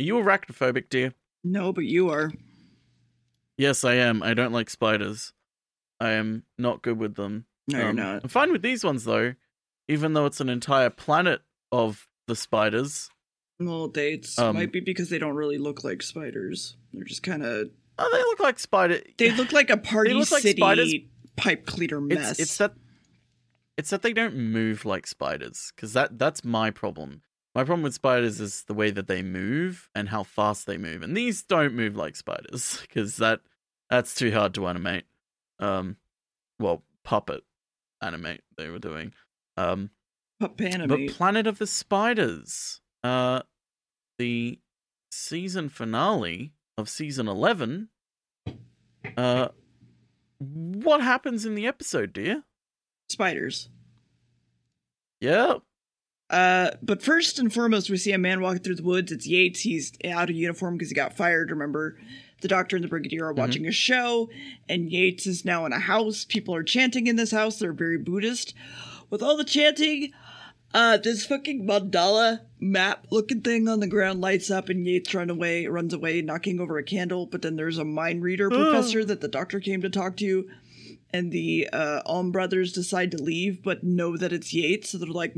Are you arachnophobic, dear? No, but you are. Yes, I am. I don't like spiders. I am not good with them. No, you're not. I'm fine with these ones, though, even though it's an entire planet of the spiders. Well, they might be because they don't really look like spiders. They're just kind of... Oh, they look like spider... They look like a party like city spiders. Pipe cleaner mess. It's that they don't move like spiders, because that's my problem. My problem with spiders is the way that they move and how fast they move. And these don't move like spiders, because that's too hard to animate. Puppet animate they were doing. Puppet animate. But Planet of the Spiders, the season finale of season 11, what happens in the episode, dear? Spiders. Yep. But first and foremost, we see a man walking through the woods. It's Yates. He's out of uniform because he got fired, remember? The Doctor and the Brigadier are watching a show, and Yates is now in a house. People are chanting in this house. They're very Buddhist. With all the chanting, this fucking mandala map-looking thing on the ground lights up, and Yates runs away, knocking over a candle. But then there's a mind reader professor that the Doctor came to talk to, and the Alm brothers decide to leave, but know that it's Yates, so they're like,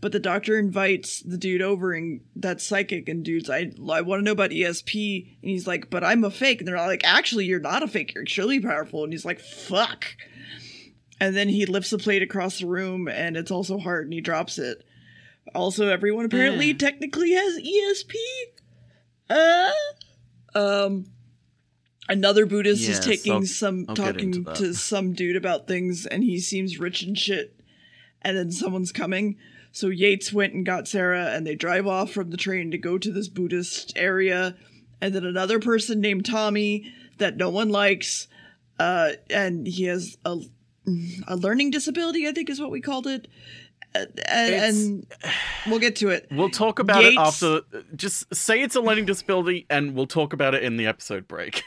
But the Doctor invites the dude over, and that's psychic, and dude's, I want to know about ESP, and he's like, but I'm a fake, and they're all like, actually, you're not a fake, you're extremely powerful, and he's like, fuck. And then he lifts the plate across the room, and it's also hard, and he drops it. Also, everyone apparently technically has ESP. Another Buddhist is talking to some dude about things, and he seems rich and shit. And then someone's coming. So Yates went and got Sarah, and they drive off from the train to go to this Buddhist area. And then another person named Tommy that no one likes, and he has a learning disability, I think is what we called it. And we'll get to it. We'll talk about it after. Just say it's a learning disability, and we'll talk about it in the episode break.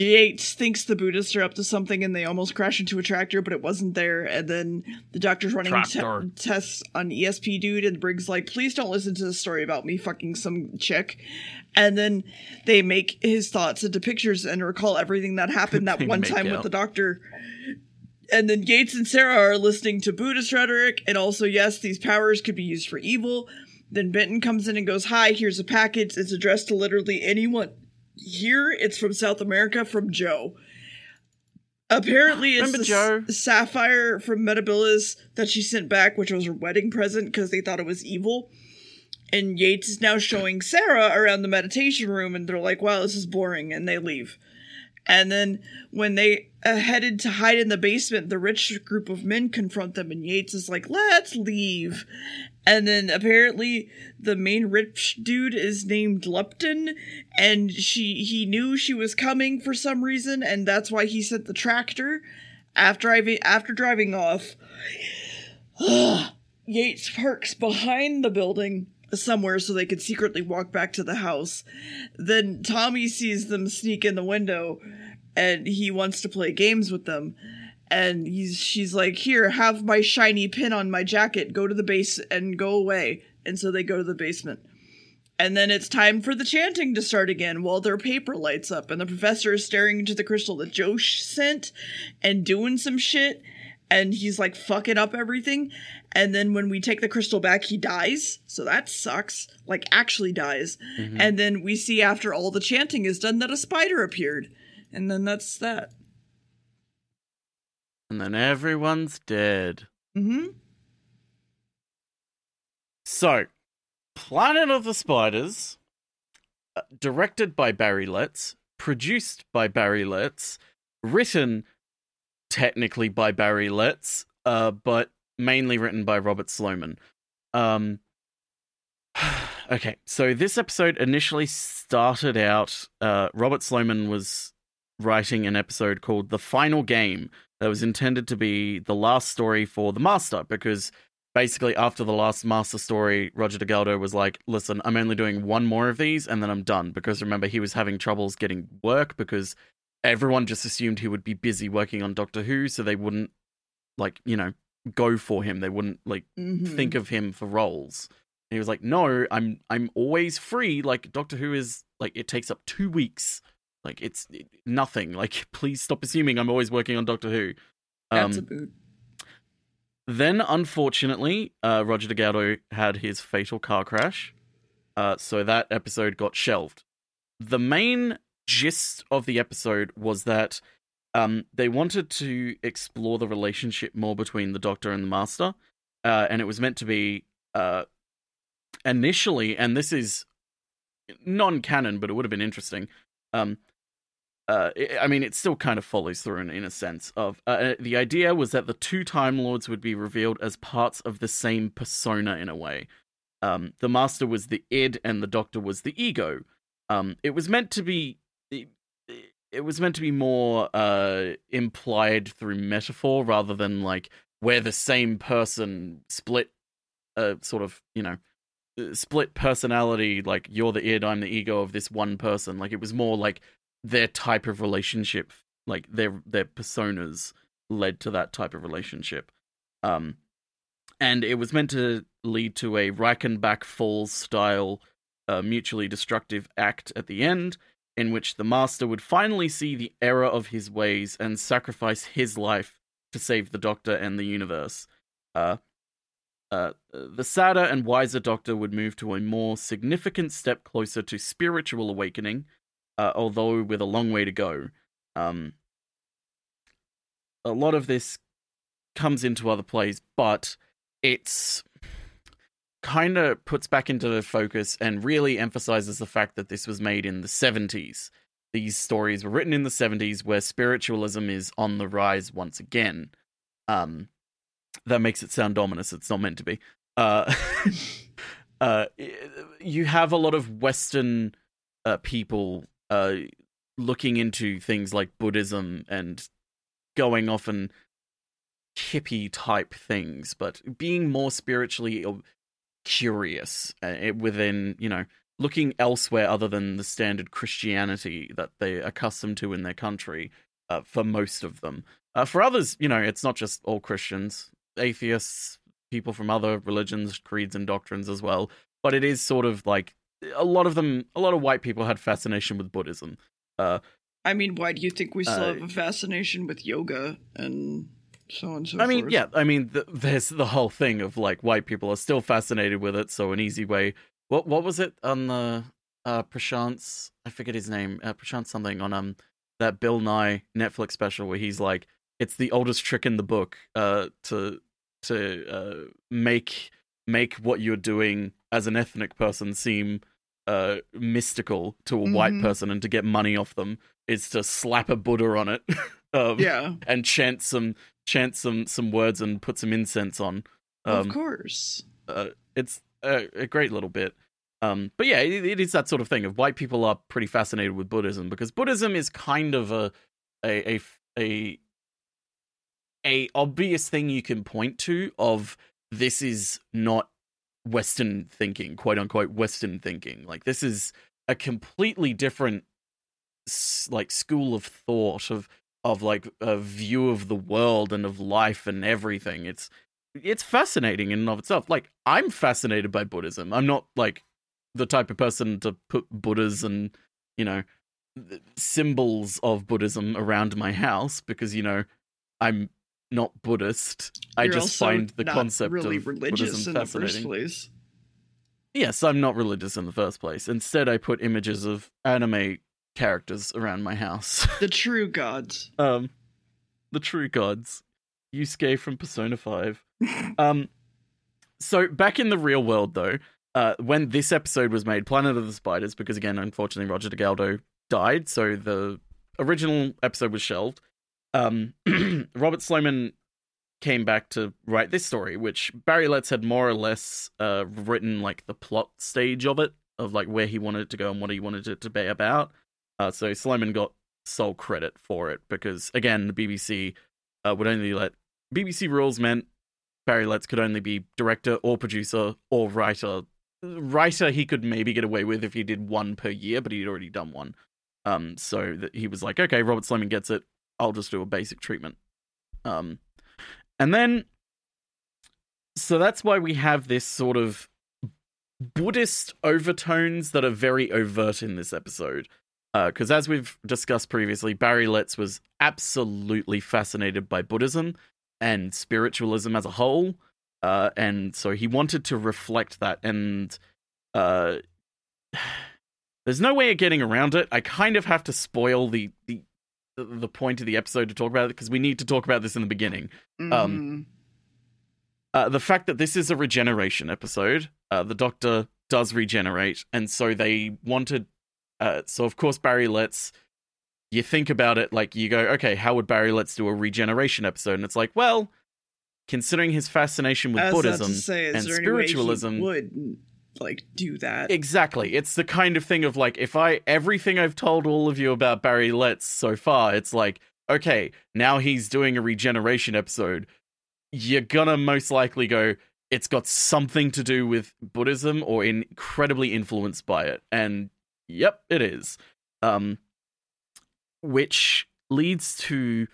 Yates thinks the Buddhists are up to something, and they almost crash into a tractor, but it wasn't there. And then the Doctor's running tests on ESP dude, and Briggs like, please don't listen to this story about me fucking some chick. And then they make his thoughts into pictures and recall everything that happened that one time with the Doctor. And then Yates and Sarah are listening to Buddhist rhetoric, and also, yes, these powers could be used for evil. Then Benton comes in and goes, hi, here's a package. It's addressed to literally anyone here. It's from South America, from Joe. Apparently, it's the sapphire from Metebelis that she sent back, which was her wedding present, because they thought it was evil. And Yates is now showing Sarah around the meditation room, and they're like, wow, this is boring, and they leave. And then when they headed to hide in the basement, the rich group of men confront them, and Yates is like, let's leave. And then apparently the main rich dude is named Lupton, and he knew she was coming for some reason, and that's why he sent the tractor. After driving off, Yates parks behind the building somewhere so they could secretly walk back to the house. Then Tommy sees them sneak in the window, and he wants to play games with them. And she's like, here, have my shiny pin on my jacket. Go to the base and go away. And so they go to the basement. And then it's time for the chanting to start again while their paper lights up. And the professor is staring into the crystal that Joe sent and doing some shit. And he's like fucking up everything. And then when we take the crystal back, he dies. So that sucks. Like, actually dies. Mm-hmm. And then we see after all the chanting is done that a spider appeared. And then that's that. And then everyone's dead. Mm-hmm. So, Planet of the Spiders, directed by Barry Letts, produced by Barry Letts, written technically by Barry Letts, but mainly written by Robert Sloman. Okay, so this episode initially started out, Robert Sloman was writing an episode called The Final Game that was intended to be the last story for the Master, because basically after the last Master story, Roger Delgado was like, listen, I'm only doing one more of these and then I'm done, because remember, he was having troubles getting work because everyone just assumed he would be busy working on Doctor Who, so they wouldn't, go for him. They wouldn't, think of him for roles. He was like, no, I'm always free. Like, Doctor Who is, like, it takes up 2 weeks. Like, it's nothing. Like, please stop assuming I'm always working on Doctor Who. That's a boot. Then, unfortunately, Roger Delgado had his fatal car crash. So that episode got shelved. The main gist of the episode was that they wanted to explore the relationship more between the Doctor and the Master. And it was meant to be initially, and this is non-canon, but it would have been interesting. I mean, it still kind of follows through in a sense of the idea was that the two Time Lords would be revealed as parts of the same persona in a way. The Master was the id and the Doctor was the ego. It was meant to be more implied through metaphor rather than like we're the same person, split sort of, you know, split personality, like you're the id, I'm the ego of this one person. Like it was more like their type of relationship, like their personas led to that type of relationship. And it was meant to lead to a Reichenbach Falls style mutually destructive act at the end, in which the Master would finally see the error of his ways and sacrifice his life to save the Doctor and the universe. The sadder and wiser Doctor would move to a more significant step closer to spiritual awakening, although with a long way to go. A lot of this comes into other plays, but it's kind of puts back into the focus and really emphasizes the fact that this was made in the 70s. These stories were written in the 70s where spiritualism is on the rise once again. That makes it sound ominous. It's not meant to be. You have a lot of Western people looking into things like Buddhism and going off and hippie type things, but being more spiritually curious within, you know, looking elsewhere other than the standard Christianity that they're accustomed to in their country for most of them. For others, you know, it's not just all Christians, atheists, people from other religions, creeds and doctrines as well, but it is sort of like a lot of them, a lot of white people had fascination with Buddhism. I mean, why do you think we still have a fascination with yoga and so on, so I mean, forth. Yeah, I mean, there's the whole thing of like white people are still fascinated with it. So an easy way. What was it on the Prashant's? I forget his name. Prashant something on that Bill Nye Netflix special where he's like, it's the oldest trick in the book to make what you're doing as an ethnic person seem mystical to a white person and to get money off them is to slap a Buddha on it. And chant some words and put some incense on. Of course. It's a great little bit. But yeah, it is that sort of thing of white people are pretty fascinated with Buddhism because Buddhism is kind of a obvious thing you can point to of this is not Western thinking, quote unquote Western thinking. Like this is a completely different like school of thought of like a view of the world and of life and everything. It's fascinating in and of itself. Like I'm fascinated by Buddhism. I'm not like the type of person to put Buddhas and, you know, symbols of Buddhism around my house because, you know, I'm not Buddhist. You're I just find the concept really of Buddhism fascinating. Yes, I'm not religious in the first place. Instead, I put images of anime characters around my house. The true gods. The true gods. Yusuke from Persona 5. So back in the real world though, when this episode was made, Planet of the Spiders, because again, unfortunately, Roger Delgado died, so the original episode was shelved. Robert Sloman came back to write this story, which Barry Letts had more or less written like the plot stage of it, of like where he wanted it to go and what he wanted it to be about. So Sloman got sole credit for it because, again, the BBC would only let... BBC rules meant Barry Letts could only be director or producer or writer. Writer he could maybe get away with if he did one per year, but he'd already done one. So that he was like, okay, Robert Sloman gets it. I'll just do a basic treatment. And then... So that's why we have this sort of Buddhist overtones that are very overt in this episode. Because as we've discussed previously, Barry Letts was absolutely fascinated by Buddhism and spiritualism as a whole. And so he wanted to reflect that. And there's no way of getting around it. I kind of have to spoil the point of the episode to talk about it, because we need to talk about this in the beginning. Mm-hmm. The fact that this is a regeneration episode, the Doctor does regenerate, and so they wanted... so, of course, Barry Letts, you think about it, like, you go, okay, how would Barry Letts do a regeneration episode? And it's like, well, considering his fascination with Buddhism and spiritualism... would like do that. Exactly. It's the kind of thing of like, if everything I've told all of you about Barry Letts so far, it's like, okay, now he's doing a regeneration episode. You're gonna most likely go, it's got something to do with Buddhism or incredibly influenced by it. And yep, it is. Which leads to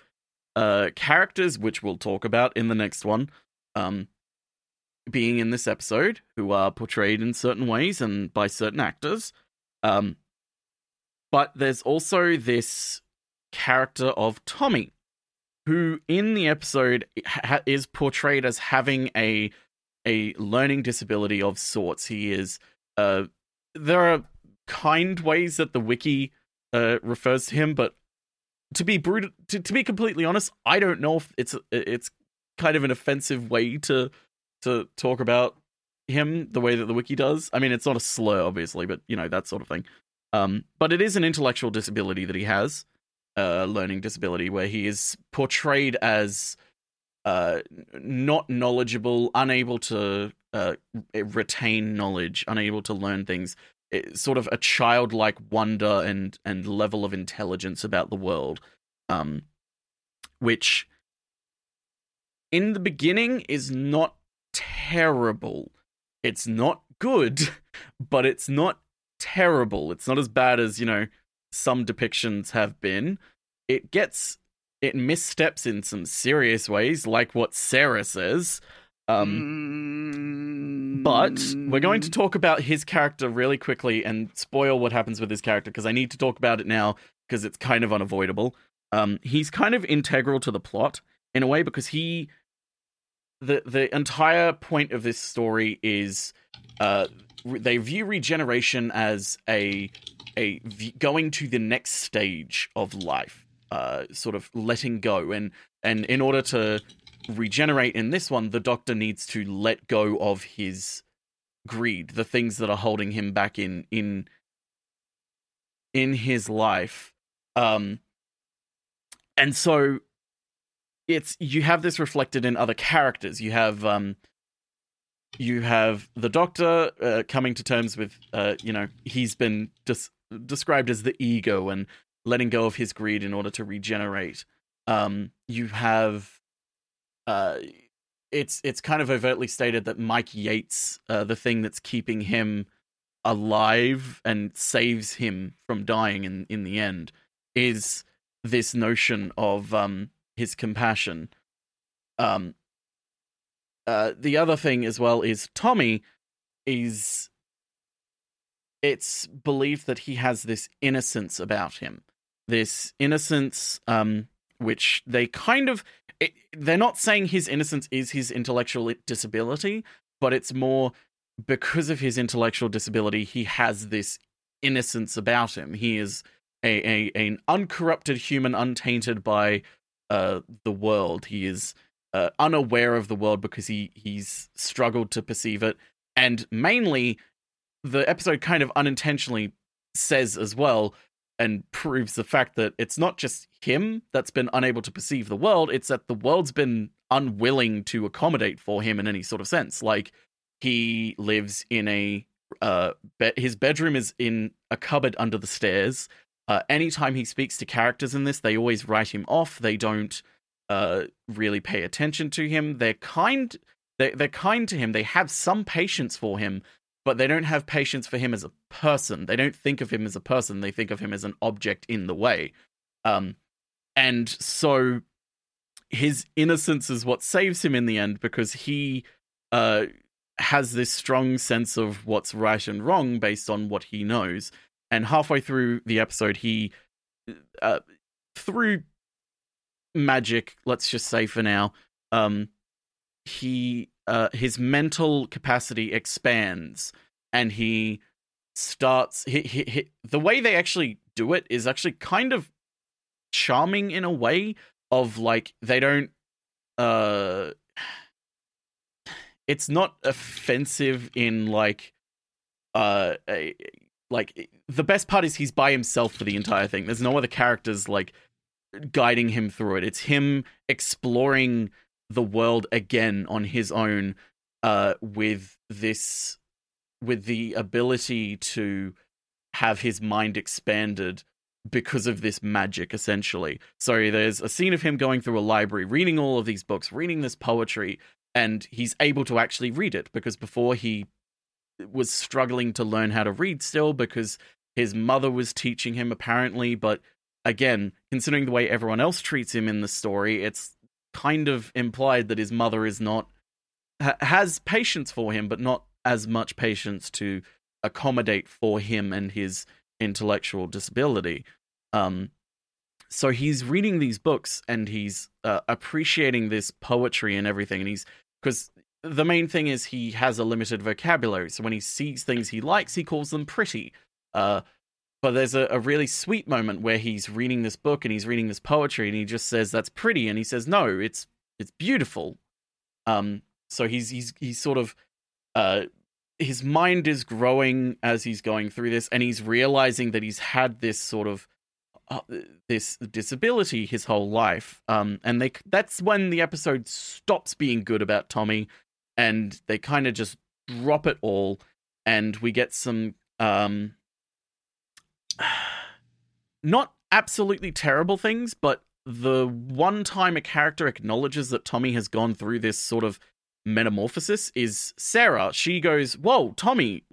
characters, which we'll talk about in the next one, being in this episode, who are portrayed in certain ways and by certain actors. But there's also this character of Tommy, who in the episode is portrayed as having a learning disability of sorts. He is... there are kind ways that the wiki refers to him, but to be brutal, to be completely honest, I don't know if it's kind of an offensive way to talk about him the way that the wiki does. I mean, it's not a slur, obviously, but, you know, that sort of thing. But it is an intellectual disability that he has, a learning disability, where he is portrayed as not knowledgeable, unable to retain knowledge, unable to learn things, sort of a childlike wonder and level of intelligence about the world, which in the beginning is not terrible. It's not good, but it's not terrible. It's not as bad as, you know, some depictions have been. It missteps in some serious ways, like what Sarah says. But we're going to talk about his character really quickly and spoil what happens with his character, because I need to talk about it now because it's kind of unavoidable. He's kind of integral to the plot in a way, because the entire point of this story is they view regeneration as a going to the next stage of life, sort of letting go, and in order to regenerate in this one, the Doctor needs to let go of his greed, the things that are holding him back in his life, and so it's, you have this reflected in other characters. You have the Doctor coming to terms with, you know, he's been described as the ego and letting go of his greed in order to regenerate. You have, it's kind of overtly stated that Mike Yates, the thing that's keeping him alive and saves him from dying in the end, is this notion of his compassion. The other thing as well is Tommy is... it's believed that he has this innocence about him. This innocence, which they kind of... they're not saying his innocence is his intellectual disability, but it's more because of his intellectual disability, he has this innocence about him. He is an uncorrupted human, untainted by the world. He is... unaware of the world because he's struggled to perceive it. And mainly, the episode kind of unintentionally says as well, and proves the fact that it's not just him that's been unable to perceive the world, it's that the world's been unwilling to accommodate for him in any sort of sense. Like, he lives in his bedroom is in a cupboard under the stairs. Anytime he speaks to characters in this, they always write him off. They don't really pay attention to him. They're kind to him. They have some patience for him, but they don't have patience for him as a person. They don't think of him as a person. They think of him as an object in the way. And so his innocence is what saves him in the end, because he has this strong sense of what's right and wrong based on what he knows. And halfway through the episode, he, through magic, let's just say for now, his mental capacity expands, and he starts. The way they actually do it is actually kind of charming in a way of like they don't. It's not offensive in like the best part is he's by himself for the entire thing. There's no other characters like guiding him through it. It's him exploring the world again on his own, with the ability to have his mind expanded because of this magic, essentially. So there's a scene of him going through a library, reading all of these books, reading this poetry, and he's able to actually read it, because before he was struggling to learn how to read still, because his mother was teaching him apparently. But again, considering the way everyone else treats him in the story, it's kind of implied that his mother is not has patience for him, but not as much patience to accommodate for him and his intellectual disability. So he's reading these books, and he's appreciating this poetry and everything. And he's, because the main thing is he has a limited vocabulary. So when he sees things he likes, he calls them pretty. But there's a really sweet moment where he's reading this book and he's reading this poetry, and he just says, "That's pretty," and he says, "No, it's beautiful." So he's sort of his mind is growing as he's going through this, and he's realizing that he's had this sort of this disability his whole life. And that's when the episode stops being good about Tommy, and they kind of just drop it all, and we get some. Not absolutely terrible things, but the one time a character acknowledges that Tommy has gone through this sort of metamorphosis is Sarah. She goes, "Whoa, Tommy,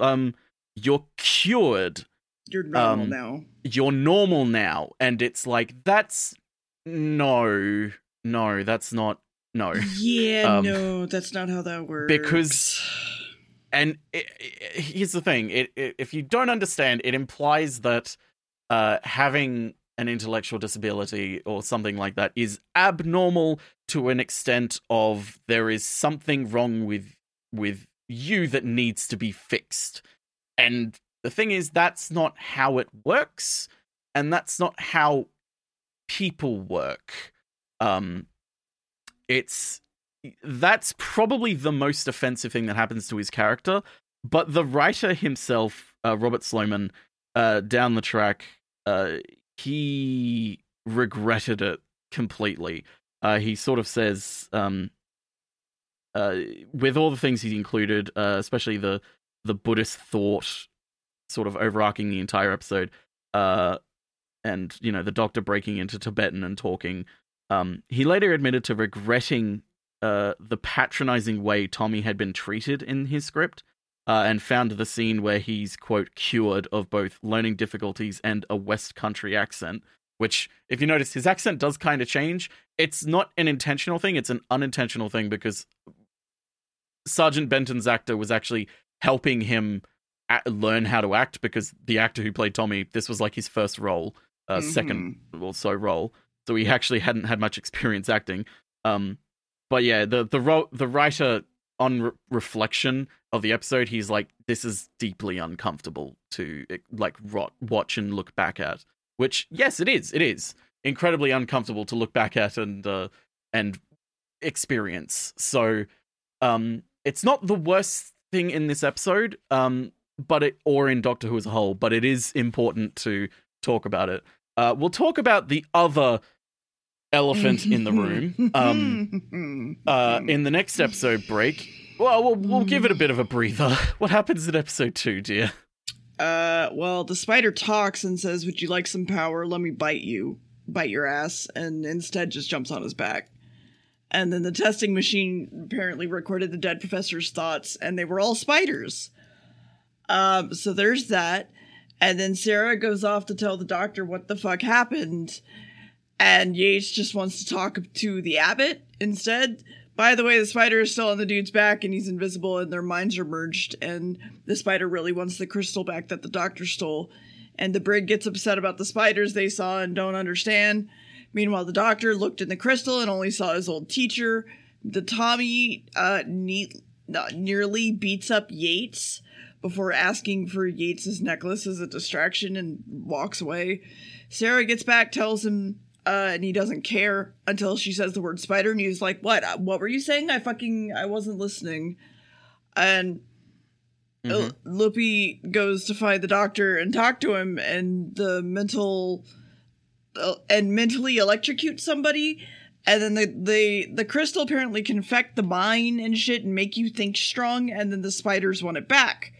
you're cured. You're normal now. You're normal now." And it's like, that's no, that's not, no. Yeah, no, that's not how that works. Because... And here's the thing: if you don't understand, it implies that having an intellectual disability or something like that is abnormal to an extent of there is something wrong with you that needs to be fixed. And the thing is, that's not how it works, and that's not how people work. That's probably the most offensive thing that happens to his character. But the writer himself, Robert Sloman, down the track, he regretted it completely. He sort of says, with all the things he's included, especially the Buddhist thought sort of overarching the entire episode, and, you know, the Doctor breaking into Tibetan and talking, he later admitted to regretting the patronizing way Tommy had been treated in his script, and found the scene where he's, quote, cured of both learning difficulties and a West Country accent, which, if you notice, his accent does kind of change. It's not an intentional thing. It's an unintentional thing, because Sergeant Benton's actor was actually helping him learn how to act, because the actor who played Tommy, this was like his first role, second or so role. So he actually hadn't had much experience acting. But yeah, the writer, on reflection of the episode, he's like, this is deeply uncomfortable to watch and look back at. Which, yes, it is. It is incredibly uncomfortable to look back at and experience. So it's not the worst thing in this episode, but or in Doctor Who as a whole. But it is important to talk about it. We'll talk about the other elephant in the room in the next episode break. Well, we'll give it a bit of a breather. What happens in episode 2, dear? Well, the spider talks and says, "Would you like some power? Let me bite your ass," and instead just jumps on his back. And then the testing machine apparently recorded the dead professor's thoughts, and they were all spiders. So there's that. And then Sarah goes off to tell the Doctor what the fuck happened, and Yates just wants to talk to the abbot instead, by the way, the spider is still on the dude's back and he's invisible and their minds are merged and the spider really wants the crystal back that the doctor stole. And the brig gets upset about the spiders they saw and don't understand. Meanwhile, the doctor looked in the crystal and only saw his old teacher. The Tommy nearly beats up Yates before asking for Yates's necklace as a distraction and walks away. Sarah gets back, tells him, and he doesn't care until she says the word spider. And he's like, what? What were you saying? I wasn't listening. And Loopy goes to find the doctor and talk to him, and mentally electrocute somebody. And then the crystal apparently can affect the mind and shit and make you think strong. And then the spiders want it back.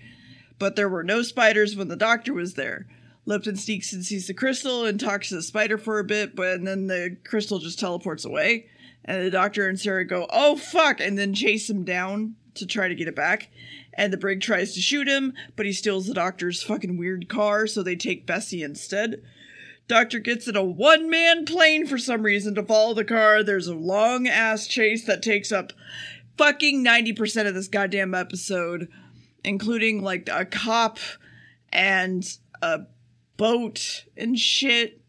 But there were no spiders when the doctor was there. Lipton sneaks and sees the crystal and talks to the spider for a bit. But then the crystal just teleports away. And the doctor and Sarah go, oh, fuck. And then chase him down to try to get it back. And the brig tries to shoot him. But he steals the doctor's fucking weird car. So they take Bessie instead. Doctor gets in a one-man plane for some reason to follow the car. There's a long-ass chase that takes up fucking 90% of this goddamn episode, including, like, a cop and a boat and shit.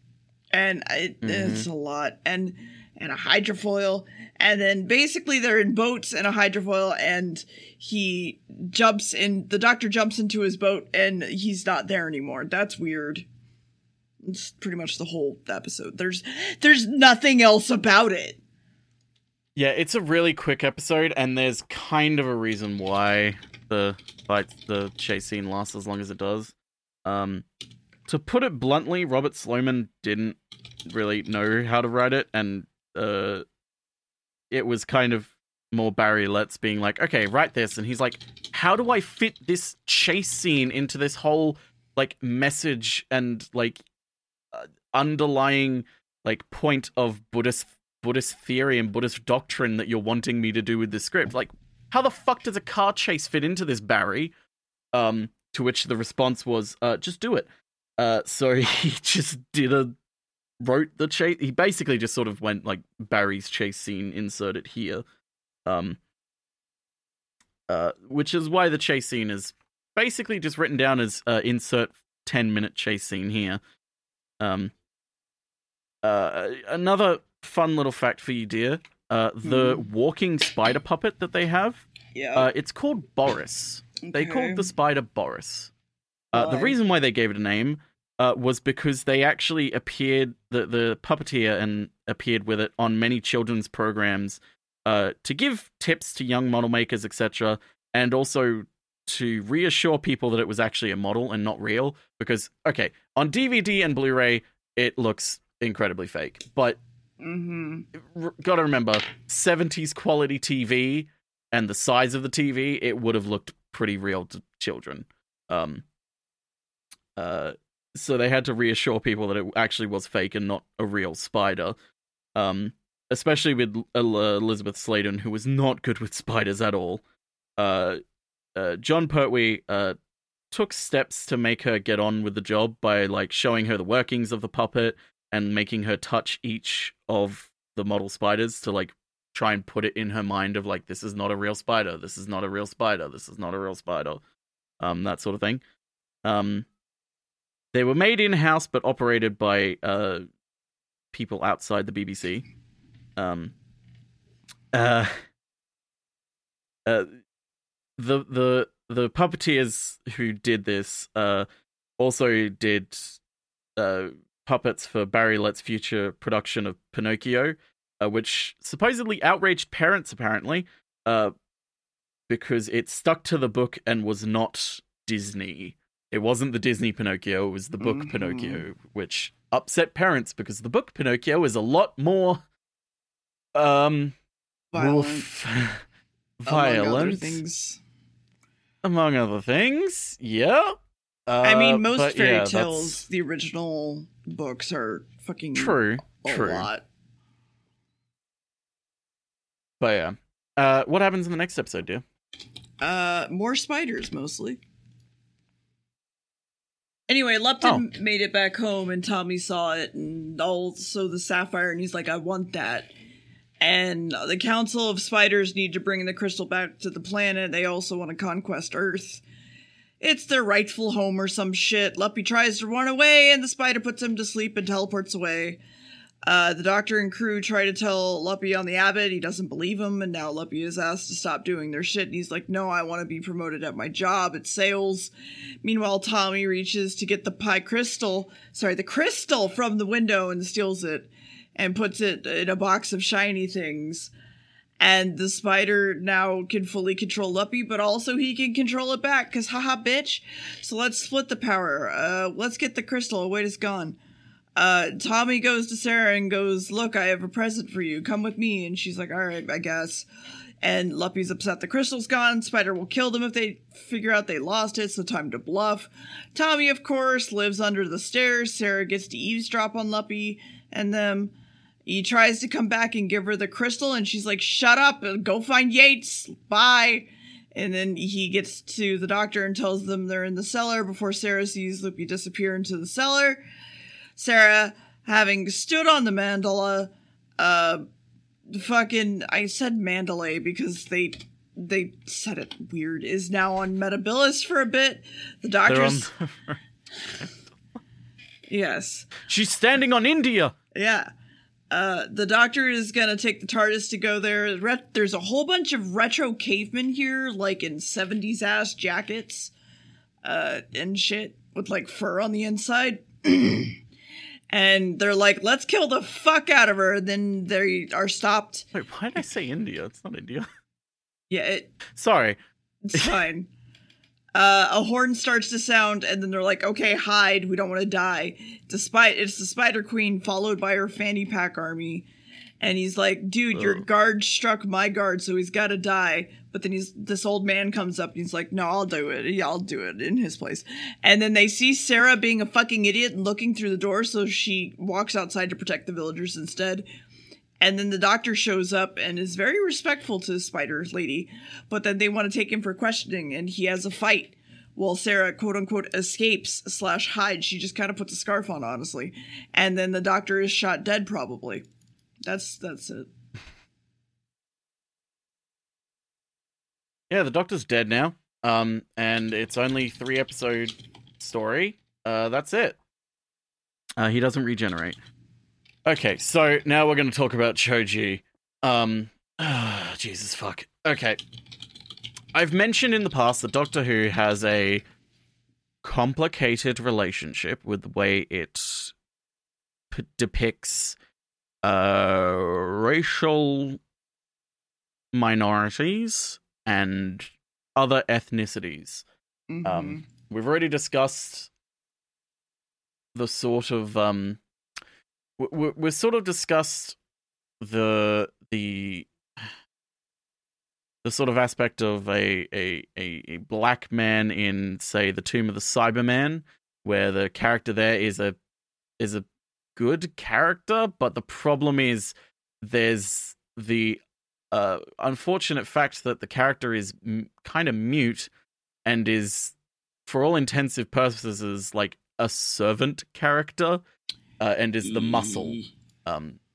And it's a lot. And a hydrofoil. And then basically they're in boats and a hydrofoil, and he jumps in. The doctor jumps into his boat, and he's not there anymore. That's weird. It's pretty much the whole episode. There's nothing else about it. Yeah, it's a really quick episode, and there's kind of a reason why the chase scene lasts as long as it does. To put it bluntly, Robert Sloman didn't really know how to write it, and it was kind of more Barry Letts being like, okay, write this, and he's like, how do I fit this chase scene into this whole, like, message and, like, underlying, like, point of Buddhist theory and Buddhist doctrine that you're wanting me to do with this script? Like, how the fuck does a car chase fit into this, Barry? To which the response was, just do it. So he just wrote the chase. He basically just sort of went, like, Barry's chase scene, insert it here. Which is why the chase scene is basically just written down as insert 10-minute chase scene here. Another fun little fact for you, dear. The walking spider puppet that they have. Yeah. It's called Boris. Okay. They called the spider Boris. The reason why they gave it a name was because they actually appeared, the puppeteer and appeared with it on many children's programs to give tips to young model makers, etc., and also to reassure people that it was actually a model and not real. Because, okay, on DVD and Blu-ray, it looks incredibly fake, but gotta remember, 70s quality TV and the size of the TV, it would have looked pretty real to children. So they had to reassure people that it actually was fake and not a real spider. Especially with Elizabeth Sladen, who was not good with spiders at all. John Pertwee took steps to make her get on with the job by, like, showing her the workings of the puppet and making her touch each of the model spiders to, like, try and put it in her mind of, like, this is not a real spider, this is not a real spider, this is not a real spider, that sort of thing. They were made in-house but operated by people outside the BBC. The puppeteers who did this also did puppets for Barry Letts' future production of Pinocchio, which supposedly outraged parents, apparently, because it stuck to the book and was not Disney. It wasn't the Disney Pinocchio, it was the book Pinocchio, which upset parents because the book Pinocchio is a lot more violent. Among other things. Yeah. I mean, most fairy tales, the original books are fucking true. Lot. But yeah. What happens in the next episode, dear? More spiders, mostly. Anyway, Lupton made it back home, and Tommy saw it, and also the sapphire, and he's like, I want that. And the Council of Spiders need to bring the crystal back to the planet. They also want to conquest Earth. It's their rightful home or some shit. Luppy tries to run away, and the spider puts him to sleep and teleports away. The Doctor and crew try to tell Luppy on the abbot. He doesn't believe him, and now Luppy is asked to stop doing their shit. And he's like, no, I want to be promoted at my job. It's sales. Meanwhile, Tommy reaches to get the crystal from the window and steals it. And puts it in a box of shiny things. And the spider now can fully control Luppy, but also he can control it back, because haha, bitch. So let's split the power. Let's get the crystal. Wait, it's gone. Tommy goes to Sarah and goes, look, I have a present for you. Come with me. And she's like, all right, I guess. And Luppy's upset the crystal's gone. Spider will kill them if they figure out they lost it, so time to bluff. Tommy, of course, lives under the stairs. Sarah gets to eavesdrop on Luppy and them. He tries to come back and give her the crystal, and she's like, shut up, go find Yates, bye. And then he gets to the Doctor and tells them they're in the cellar before Sarah sees Luppy disappear into the cellar. Sarah, having stood on the mandala, I said mandalay because they said it weird, is now on Metebelis for a bit. The Doctor's... Yes. She's standing on India! Yeah. The Doctor is going to take the TARDIS to go there. There's a whole bunch of retro cavemen here, like in 70s ass jackets and shit with like fur on the inside. And they're like, let's kill the fuck out of her. And then they are stopped. Wait, why did I say India? It's not India. Yeah. Sorry. It's fine. A horn starts to sound, and then they're like, okay, hide, we don't want to die. It's the Spider Queen, followed by her fanny pack army. And he's like, dude, your guard struck my guard, so he's got to die. But then this old man comes up, and he's like, no, I'll do it. Yeah, I'll do it in his place. And then they see Sarah being a fucking idiot and looking through the door, so she walks outside to protect the villagers instead. And then the Doctor shows up and is very respectful to the spider lady, but then they want to take him for questioning, and he has a fight while Sarah, quote-unquote, escapes/hides. She just kind of puts a scarf on, honestly. And then the Doctor is shot dead, probably. That's it. Yeah, the Doctor's dead now, and it's only 3-episode story. That's it. He doesn't regenerate. Okay, so now we're going to talk about Cho-Je. Jesus fuck. Okay. I've mentioned in the past that Doctor Who has a complicated relationship with the way it depicts racial minorities and other ethnicities. Mm-hmm. We've already discussed the sort of... We've sort of discussed the sort of aspect of a black man in, say, The Tomb of the Cyberman, where the character there is a good character, but the problem is there's the unfortunate fact that the character is kind of mute and is, for all intensive purposes, like a servant character. And is the muscle,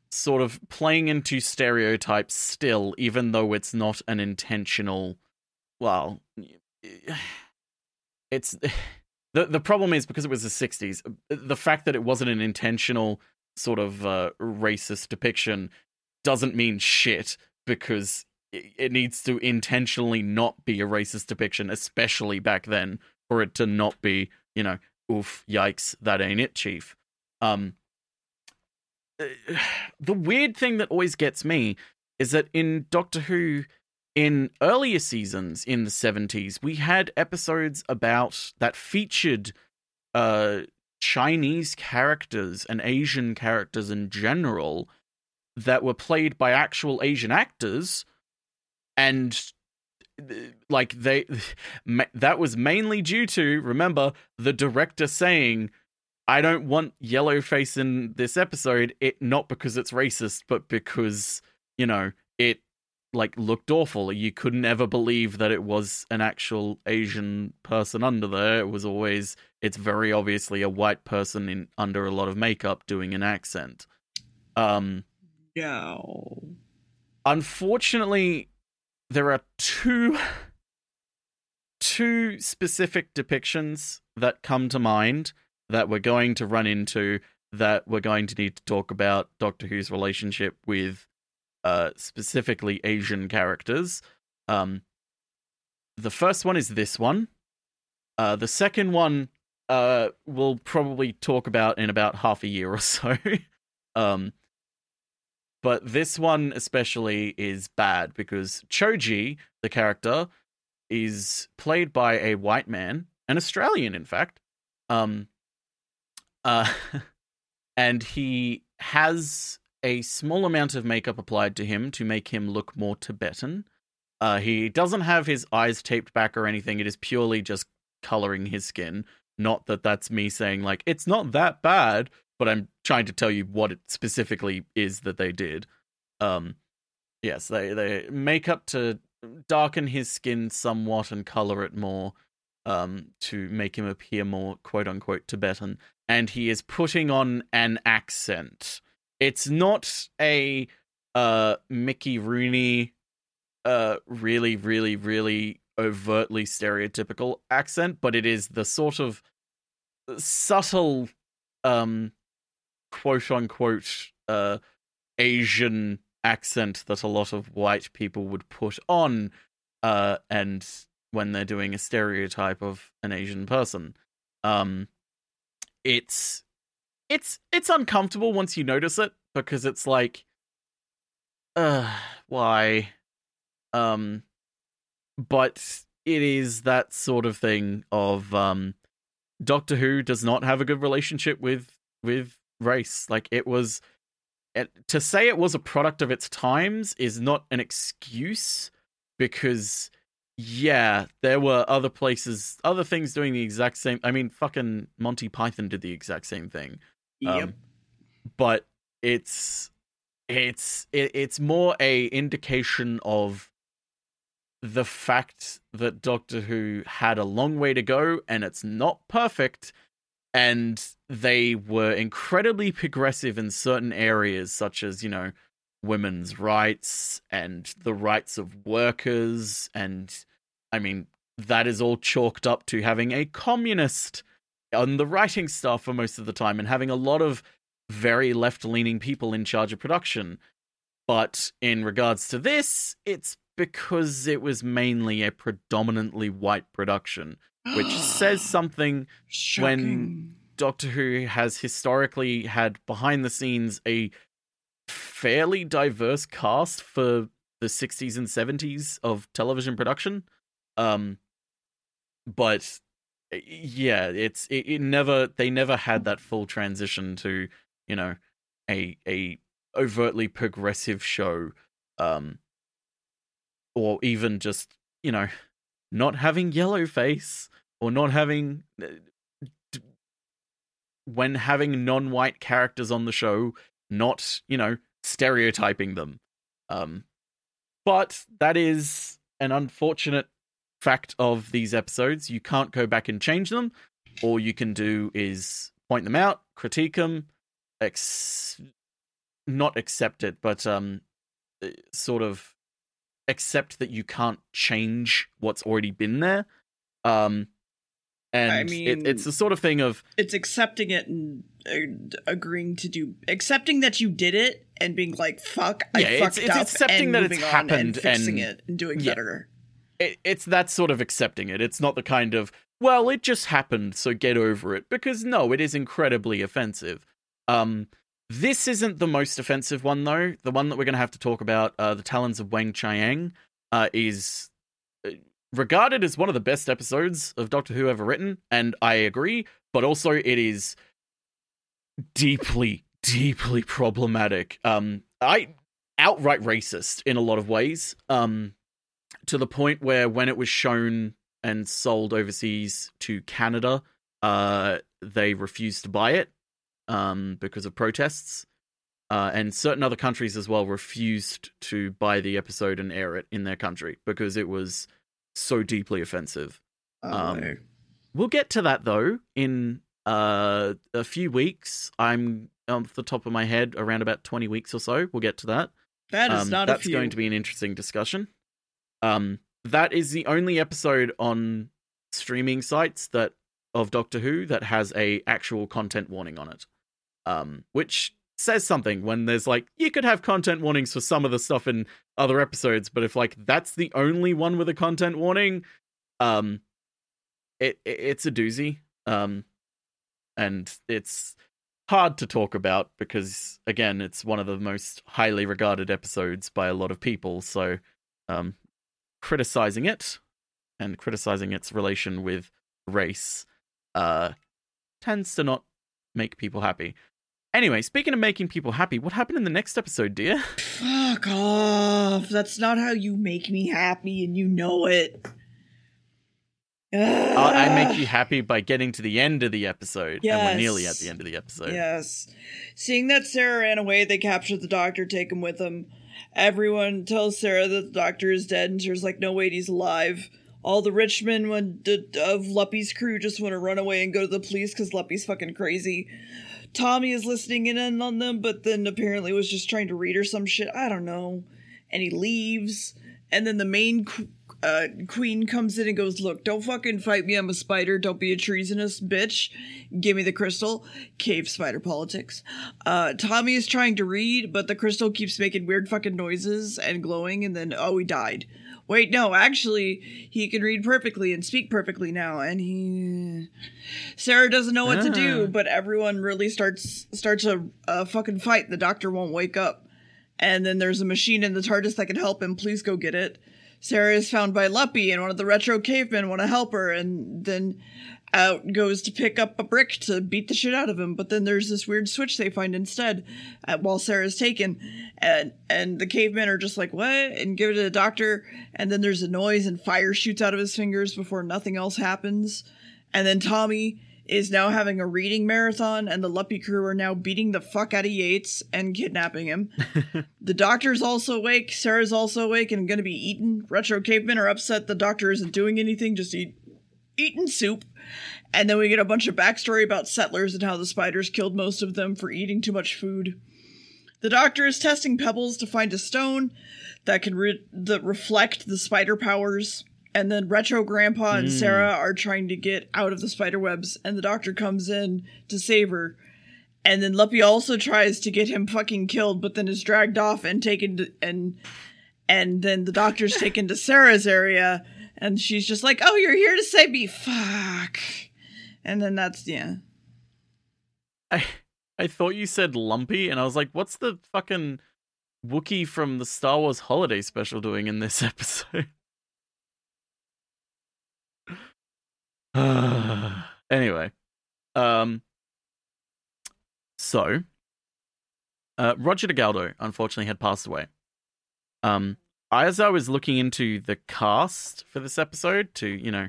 sort of playing into stereotypes still, even though it's not an intentional, well, it's, the problem is because it was the 60s, the fact that it wasn't an intentional sort of racist depiction doesn't mean shit, because it needs to intentionally not be a racist depiction, especially back then, for it to not be, you know, oof, yikes, that ain't it, chief. The weird thing that always gets me is that in Doctor Who, in earlier seasons in the 70s, we had episodes about that featured Chinese characters and Asian characters in general that were played by actual Asian actors, and like that was mainly due to, remember, the director saying, I don't want yellow face in this episode, it not because it's racist, but because, you know, it like looked awful. You could never believe that it was an actual Asian person under there. It was always, it's very obviously a white person under a lot of makeup doing an accent. Yeah. Unfortunately, there are two specific depictions that come to mind that we're going to run into, that we're going to need to talk about Doctor Who's relationship with specifically Asian characters. The first one is this one. The second one we'll probably talk about in about half a year or so. But this one especially is bad because Cho-Je, the character, is played by a white man, an Australian, in fact. And he has a small amount of makeup applied to him to make him look more Tibetan. He doesn't have his eyes taped back or anything. It is purely just coloring his skin. Not that that's me saying, like, it's not that bad, but I'm trying to tell you what it specifically is that they did. Yes, they make up to darken his skin somewhat and color it more to make him appear more quote-unquote Tibetan. And he is putting on an accent. It's not a Mickey Rooney really, really, really overtly stereotypical accent, but it is the sort of subtle quote-unquote Asian accent that a lot of white people would put on and when they're doing a stereotype of an Asian person. It's uncomfortable once you notice it, because it's like, why? But it is that sort of thing of, Doctor Who does not have a good relationship with race. Like, to say it was a product of its times is not an excuse, because yeah, there were other places, other things doing the exact same. I mean, fucking Monty Python did the exact same thing. Yep. But it's more a indication of the fact that Doctor Who had a long way to go and it's not perfect. And they were incredibly progressive in certain areas, such as, you know, women's rights and the rights of workers. And, I mean, that is all chalked up to having a communist on the writing staff for most of the time and having a lot of very left-leaning people in charge of production. But in regards to this, it's because it was mainly a predominantly white production, which says something. Shocking. When Doctor Who has historically had behind the scenes a fairly diverse cast for the 60s and 70s of television production. But yeah, they never had that full transition to, you know, a overtly progressive show, or even just, you know, not having yellow face, or not having, when having non-white characters on the show, not, you know, stereotyping them. But that is an unfortunate fact of these episodes. You can't go back and change them. All you can do is point them out, critique them, not accept it, but sort of accept that you can't change what's already been there. And I mean, it's the sort of thing of, it's accepting it and agreeing to do, accepting that you did it and being like, fuck, yeah, I fucked up, accepting and that it's happened and fixing it and doing better. It's that sort of accepting it. It's not the kind of, well, it just happened, so get over it, because no, it is incredibly offensive. This isn't the most offensive one, though. The one that we're going to have to talk about, The Talons of Wang Chiang, is regarded as one of the best episodes of Doctor Who ever written, and I agree, but also it is deeply, deeply problematic. Outright racist in a lot of ways, to the point where when it was shown and sold overseas to Canada, they refused to buy it. Because of protests, and certain other countries as well refused to buy the episode and air it in their country because it was so deeply offensive. No. We'll get to that, though, in a few weeks. I'm off the top of my head around about 20 weeks or so. We'll get to that. That is not a few. That's going to be an interesting discussion. That is the only episode on streaming sites of Doctor Who that has a actual content warning on it. Which says something when there's like, you could have content warnings for some of the stuff in other episodes, but if like that's the only one with a content warning, it's a doozy. And it's hard to talk about because, again, it's one of the most highly regarded episodes by a lot of people. So criticizing it and criticizing its relation with race tends to not make people happy. Anyway, speaking of making people happy, what happened in the next episode, dear? Fuck off. That's not how you make me happy, and you know it. I make you happy by getting to the end of the episode. Yes. And we're nearly at the end of the episode. Yes. Seeing that Sarah ran away, they captured the Doctor, take him with them. Everyone tells Sarah that the Doctor is dead, and Sarah's like, no, wait, he's alive. All the rich men of Luppy's crew just want to run away and go to the police because Luppy's fucking crazy. Tommy is listening in on them, but then apparently was just trying to read her some shit. I don't know. And he leaves. And then the main queen comes in and goes, look, don't fucking fight me. I'm a spider. Don't be a treasonous bitch. Give me the crystal. Cave spider politics. Tommy is trying to read, but the crystal keeps making weird fucking noises and glowing. And then, oh, he died. Wait, no, actually, he can read perfectly and speak perfectly now, and he... Sarah doesn't know what to do, but everyone really starts a fucking fight. The Doctor won't wake up. And then there's a machine in the TARDIS that can help him. Please go get it. Sarah is found by Luppy, and one of the retro cavemen want to help her, and then out goes to pick up a brick to beat the shit out of him. But then there's this weird switch they find instead while Sarah's taken. And the cavemen are just like, what? And give it to the Doctor. And then there's a noise and fire shoots out of his fingers before nothing else happens. And then Tommy is now having a reading marathon, and the Luppy crew are now beating the fuck out of Yates and kidnapping him. The Doctor's also awake. Sarah's also awake and going to be eaten. Retro cavemen are upset the Doctor isn't doing anything, just eating soup. And then we get a bunch of backstory about settlers and how the spiders killed most of them for eating too much food. The Doctor is testing pebbles to find a stone that can reflect the spider powers. And then Retro Grandpa and Sarah are trying to get out of the spider webs. And the Doctor comes in to save her. And then Luppy also tries to get him fucking killed, but then is dragged off and taken to... And then the Doctor's taken to Sarah's area. And she's just like, oh, you're here to save me. Fuck. And then that's the end. I thought you said Lumpy, and I was like, what's the fucking Wookiee from the Star Wars Holiday Special doing in this episode? Anyway. So, Roger Delgado, unfortunately, had passed away. As I was looking into the cast for this episode to,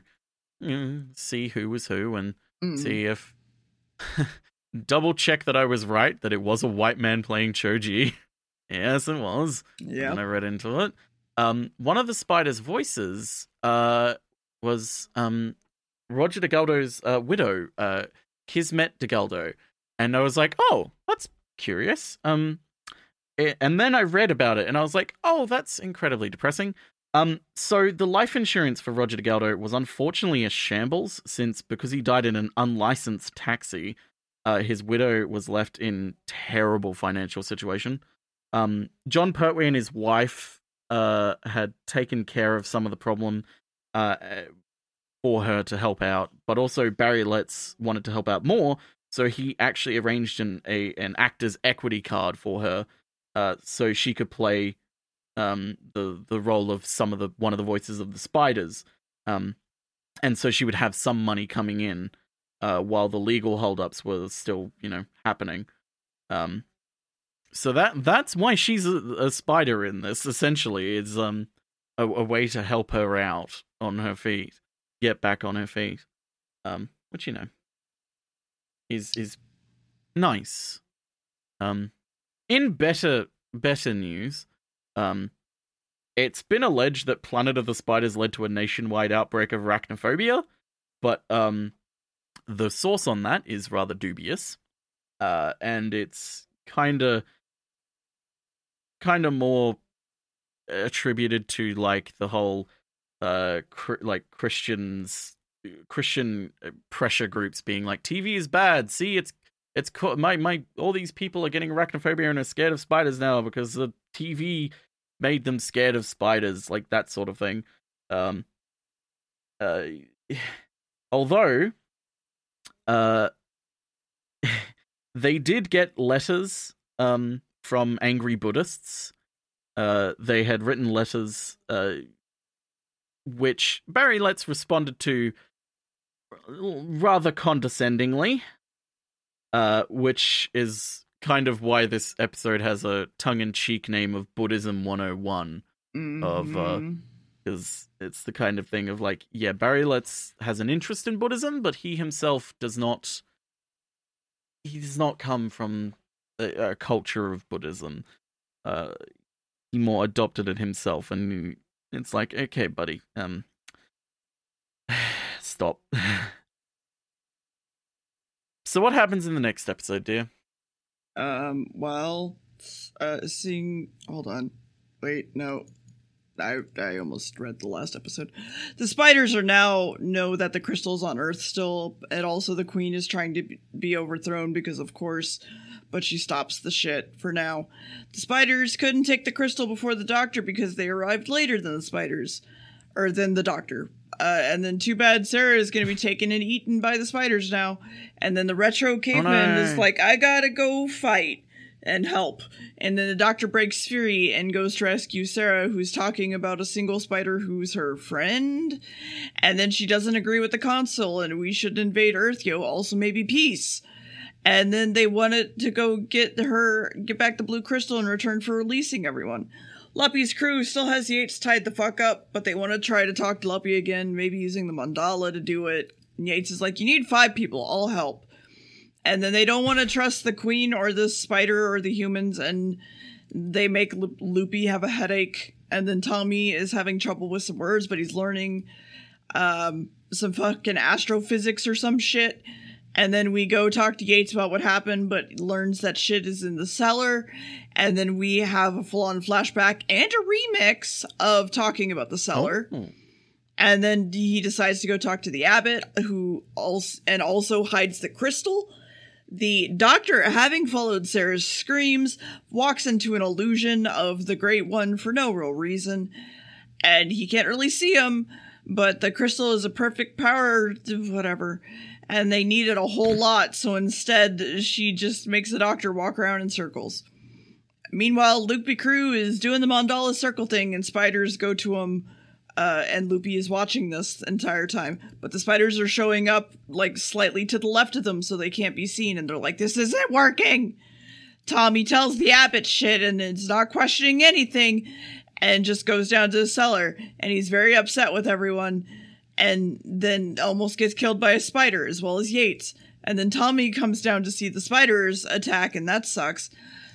see who was who and see if... double check that I was right, that it was a white man playing Cho-Je. Yes, it was. Yeah. And I read into it. One of the spider's voices was Roger Delgado's widow, Kismet Delgado. And I was like, oh, that's curious. And then I read about it, and I was like, oh, that's incredibly depressing. So the life insurance for Roger Delgado was unfortunately a shambles, because he died in an unlicensed taxi, his widow was left in terrible financial situation. John Pertwee and his wife had taken care of some of the problem for her to help out, but also Barry Letts wanted to help out more, so he actually arranged an actor's equity card for her, so she could play the role of one of the voices of the spiders, and so she would have some money coming in while the legal holdups were still happening. So that's why she's a spider in this, essentially. It's a way to help her out on her feet, get back on her feet, which is nice. In better news, it's been alleged that Planet of the Spiders led to a nationwide outbreak of arachnophobia, but the source on that is rather dubious, and it's kind of kind of more attributed to like the whole Christian pressure groups being like, TV is bad. See, it's cool. All these people are getting arachnophobia and are scared of spiders now because the TV made them scared of spiders, like that sort of thing. Although, they did get letters from angry Buddhists. They had written letters which Barry Letts responded to rather condescendingly, which is kind of why this episode has a tongue-in-cheek name of Buddhism 101. Mm-hmm. Because it's the kind of thing of like, yeah, Barry Letts has an interest in Buddhism, but he himself does not. He does not come from a culture of Buddhism. He more adopted it himself, and it's like, okay, buddy, stop. So, what happens in the next episode, dear? Seeing. Hold on. Wait, no. I almost read the last episode. The spiders are now know that the crystal's on Earth still, and also the queen is trying to be overthrown because, of course, but she stops the shit for now. The spiders couldn't take the crystal before the doctor because they arrived later than the spiders, or than the doctor. And then too bad Sarah is going to be taken and eaten by the spiders now. And then the retro caveman is like, I gotta go fight and help. And then the doctor breaks free and goes to rescue Sarah, who's talking about a single spider who's her friend. And then she doesn't agree with the council, and we should invade Earth, yo, also maybe peace. And then they wanted to go get back the blue crystal in return for releasing everyone. Luppy's crew still has the Yates tied the fuck up, but they want to try to talk to Luppy again, maybe using the mandala to do it. And Yates is like, you need 5 people, I'll help. And then they don't want to trust the queen or the spider or the humans, and they make Loopy have a headache. And then Tommy is having trouble with some words, but he's learning some fucking astrophysics or some shit. And then we go talk to Yates about what happened, but learns that shit is in the cellar. And then we have a full-on flashback and a remix of talking about the cellar. Oh. And then he decides to go talk to the abbot, who also hides the crystal. The doctor, having followed Sarah's screams, walks into an illusion of the Great One for no real reason. And he can't really see him, but the crystal is a perfect power, whatever. And they need it a whole lot, so instead she just makes the doctor walk around in circles. Meanwhile, Loopy Crew is doing the mandala circle thing, and spiders go to him. And Loopy is watching this entire time. But the spiders are showing up, like, slightly to the left of them so they can't be seen. And they're like, this isn't working! Tommy tells the abbot shit and is not questioning anything and just goes down to the cellar. And he's very upset with everyone. And then almost gets killed by a spider, as well as Yates. And then Tommy comes down to see the spiders attack, and that sucks.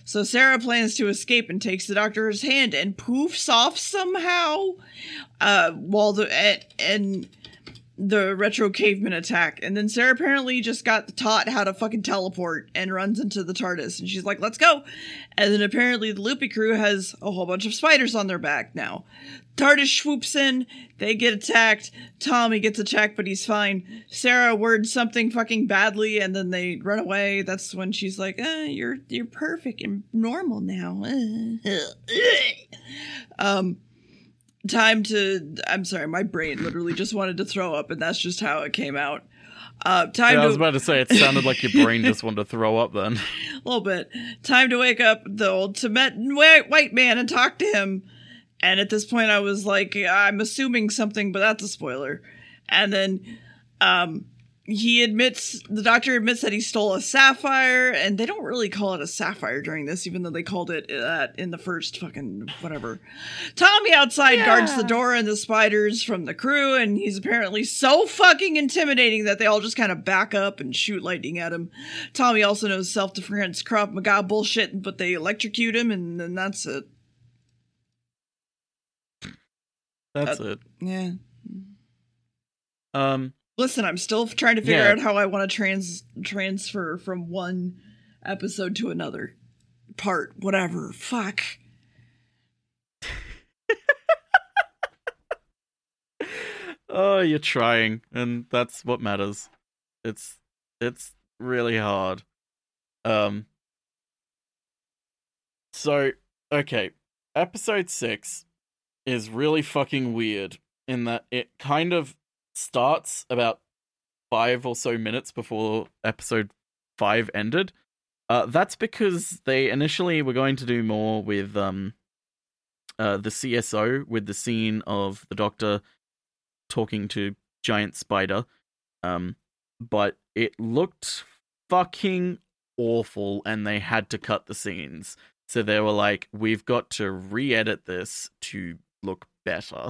So Sarah plans to escape and takes the doctor's hand and poofs off somehow while the retro caveman attack. And then Sarah apparently just got taught how to fucking teleport and runs into the TARDIS. And she's like, let's go. And then apparently the Loopy Crew has a whole bunch of spiders on their back now. TARDIS swoops in. They get attacked. Tommy gets attacked, but he's fine. Sarah words something fucking badly, and then they run away. That's when she's like, "You're perfect and normal now." I'm sorry, my brain literally just wanted to throw up, and that's just how it came out. I was about to say, it sounded like your brain just wanted to throw up then. A little bit. Time to wake up the old Tibetan white man and talk to him. And at this point, I was like, I'm assuming something, but that's a spoiler. And then the doctor admits that he stole a sapphire, and they don't really call it a sapphire during this, even though they called it that in the first fucking whatever. Tommy outside guards the door and the spiders from the crew, and he's apparently so fucking intimidating that they all just kind of back up and shoot lightning at him. Tommy also knows self-defense Krav Maga bullshit, but they electrocute him, and then that's it. That's it. Yeah. Listen, I'm still trying to figure out how I want to transfer from one episode to another part. Whatever. Fuck. Oh, you're trying, and that's what matters. It's really hard. So, okay. Episode 6 is really fucking weird in that it kind of starts about 5 or so minutes before episode 5 ended. That's because they initially were going to do more with the CSO, with the scene of the Doctor talking to Giant Spider. But it looked fucking awful, and they had to cut the scenes. So they were like, we've got to re-edit this to look better.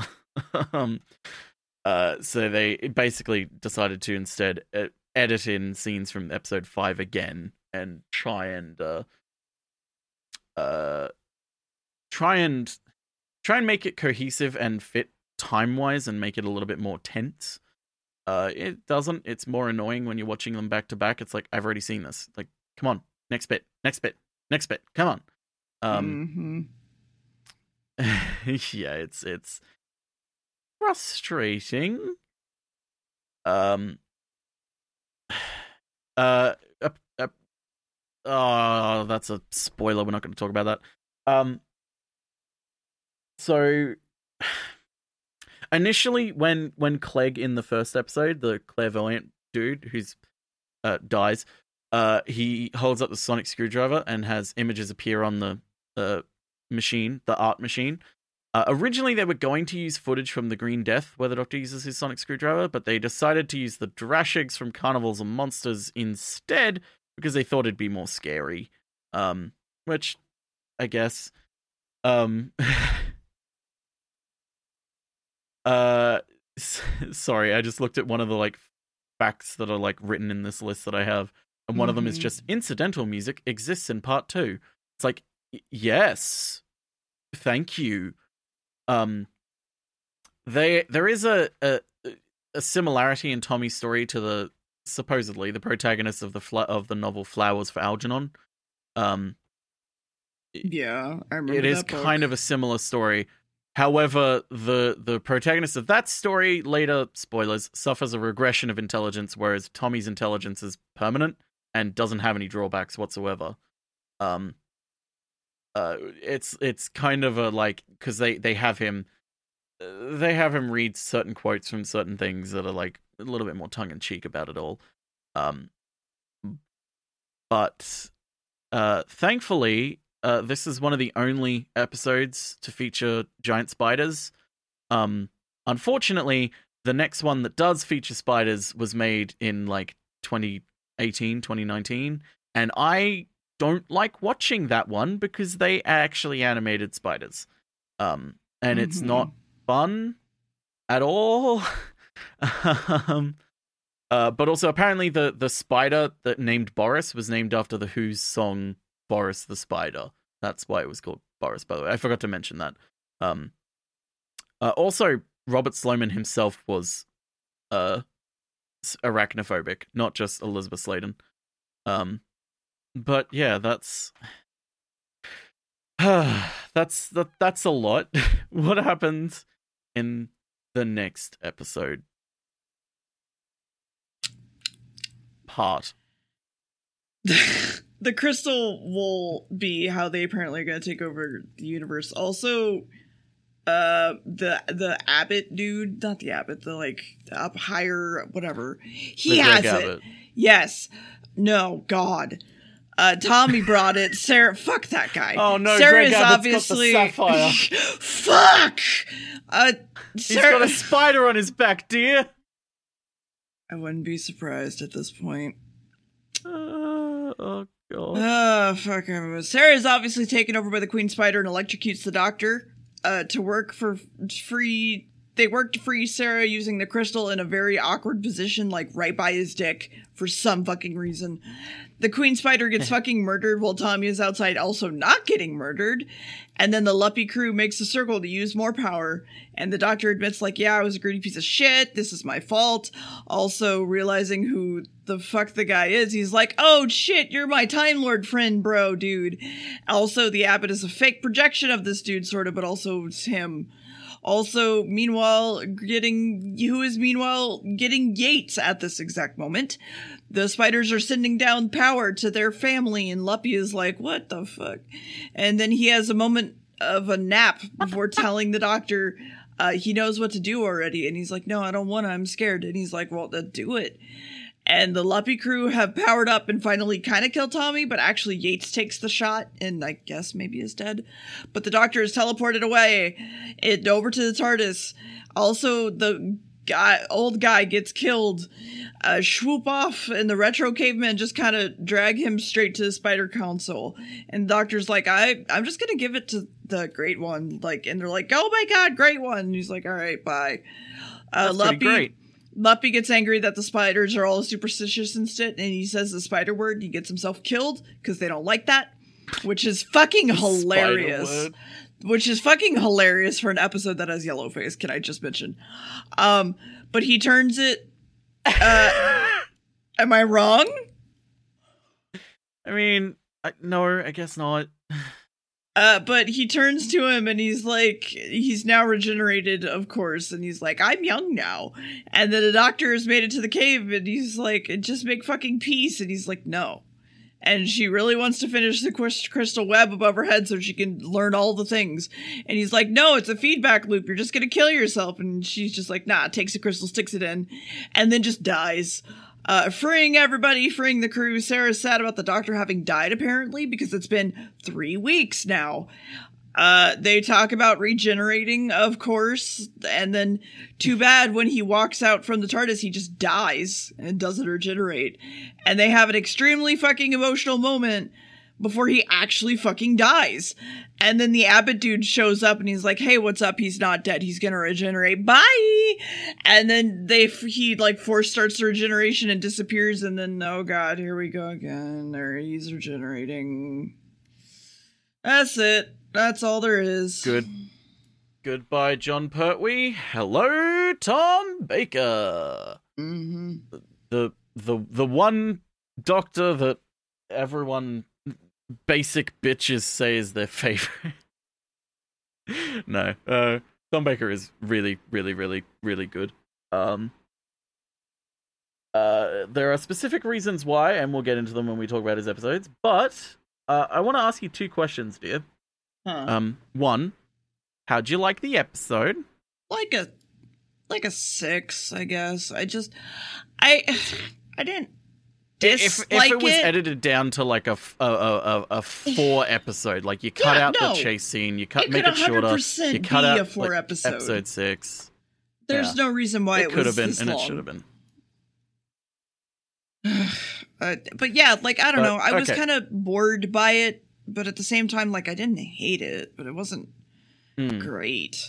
So they basically decided to instead edit in scenes from episode 5 again and try and make it cohesive and fit time-wise and make it a little bit more tense. It doesn't. It's more annoying when you're watching them back to back. It's like, I've already seen this. Like, come on, next bit. Come on. Yeah, it's frustrating. Oh, that's a spoiler. We're not going to talk about that. So initially, when Clegg in the first episode, the clairvoyant dude who's dies, he holds up the sonic screwdriver and has images appear on the machine, the art machine. Originally, they were going to use footage from The Green Death, where the Doctor uses his sonic screwdriver, but they decided to use the Drashigs from Carnivals and Monsters instead because they thought it'd be more scary. Which, I guess... sorry, I just looked at one of the, like, facts that are, like, written in this list that I have, and one of them is just, incidental music exists in part 2. It's like, yes, thank you. There is a similarity in Tommy's story to the supposedly the protagonist of the novel Flowers for Algernon. Yeah, I remember. It is kind of a similar story. However, the protagonist of that story later, spoilers, suffers a regression of intelligence, whereas Tommy's intelligence is permanent and doesn't have any drawbacks whatsoever. It's kind of a, like, because they have him read certain quotes from certain things that are, like, a little bit more tongue in cheek about it all. But thankfully, this is one of the only episodes to feature giant spiders. Unfortunately, the next one that does feature spiders was made in, like, 2018, 2019, and I don't like watching that one because they actually animated spiders. And it's not fun at all. But also, apparently, the spider that named Boris was named after the Who's song Boris the Spider. That's why it was called Boris, by the way. I forgot to mention that. Also, Robert Sloman himself was arachnophobic, not just Elizabeth Sladen. But yeah, that's a lot. What happens in the next episode? The crystal will be how they apparently are going to take over the universe. Also, the abbot dude, not the abbot, the, like, up higher, whatever. He has it. Yes. No, God. Tommy brought it. Sarah, fuck that guy. Oh no, Sarah is obviously got the sapphire. Fuck. Sarah... He's got a spider on his back, dear. I wouldn't be surprised at this point. Oh God. Oh fuck. Sarah is obviously taken over by the Queen Spider and electrocutes the Doctor. To work for free. They work to free Sarah using the crystal in a very awkward position, like right by his dick, for some fucking reason. The Queen Spider gets fucking murdered while Tommy is outside also not getting murdered. And then the Luppy crew makes a circle to use more power. And the Doctor admits, like, yeah, I was a greedy piece of shit. This is my fault. Also realizing who the fuck the guy is, he's like, oh shit, you're my Time Lord friend, bro, dude. Also, the abbot is a fake projection of this dude, sort of, but also it's him. Also, meanwhile, getting Yates at this exact moment. The spiders are sending down power to their family, and Luppy is like, what the fuck? And then he has a moment of a nap before telling the doctor he knows what to do already. And he's like, no, I don't want to. I'm scared. And he's like, well, then do it. And the Luppy crew have powered up and finally kind of kill Tommy, but actually Yates takes the shot and I guess maybe is dead. But the doctor is teleported away and over to the TARDIS. Also, the old guy gets killed. Swoop off, and the retro cavemen just kind of drag him straight to the spider council. And the doctor's like, I'm just gonna give it to the great one. Like, and they're like, oh my god, great one. And he's like, all right, bye. Luppy gets angry that the spiders are all superstitious and shit, and he says the spider word. He gets himself killed because they don't like that, which is fucking hilarious. Which is fucking hilarious for an episode that has yellow face, can I just mention? But he turns it. Am I wrong? I mean, no, I guess not. But he turns to him and he's like, he's now regenerated, of course. And he's like, I'm young now. And then the doctor has made it to the cave and he's like, just make fucking peace. And he's like, no. And she really wants to finish the crystal web above her head so she can learn all the things. And he's like, no, it's a feedback loop. You're just going to kill yourself. And she's just like, nah, takes the crystal, sticks it in, and then just dies. Freeing everybody, freeing the crew. Sarah's sad about the doctor having died, apparently, because it's been 3 weeks now. They talk about regenerating, of course. And then, too bad, when he walks out from the TARDIS, he just dies and doesn't regenerate. And they have an extremely fucking emotional moment before he actually fucking dies. And then the abbot dude shows up and he's like, hey, what's up? He's not dead. He's gonna regenerate. Bye! And then he force starts the regeneration and disappears. And then, oh god, here we go again. There, he's regenerating. That's it. That's all there is. Goodbye, John Pertwee. Hello, Tom Baker. Mm-hmm. The one doctor that everyone basic bitches say is their favorite. No, Tom Baker is really, really, really, really good. There are specific reasons why, and we'll get into them when we talk about his episodes. But I want to ask you two questions, dear. Huh. One, how'd you like the episode? Like a 6, I guess. I didn't dislike if it was edited down to like a 4 episode, like you cut out the chase scene, make it shorter, you cut out a 4 episode. Episode 6. There's no reason why it could have been, and it should have been. But yeah, like I don't know. I was kind of bored by it. But at the same time, like, I didn't hate it, but it wasn't great.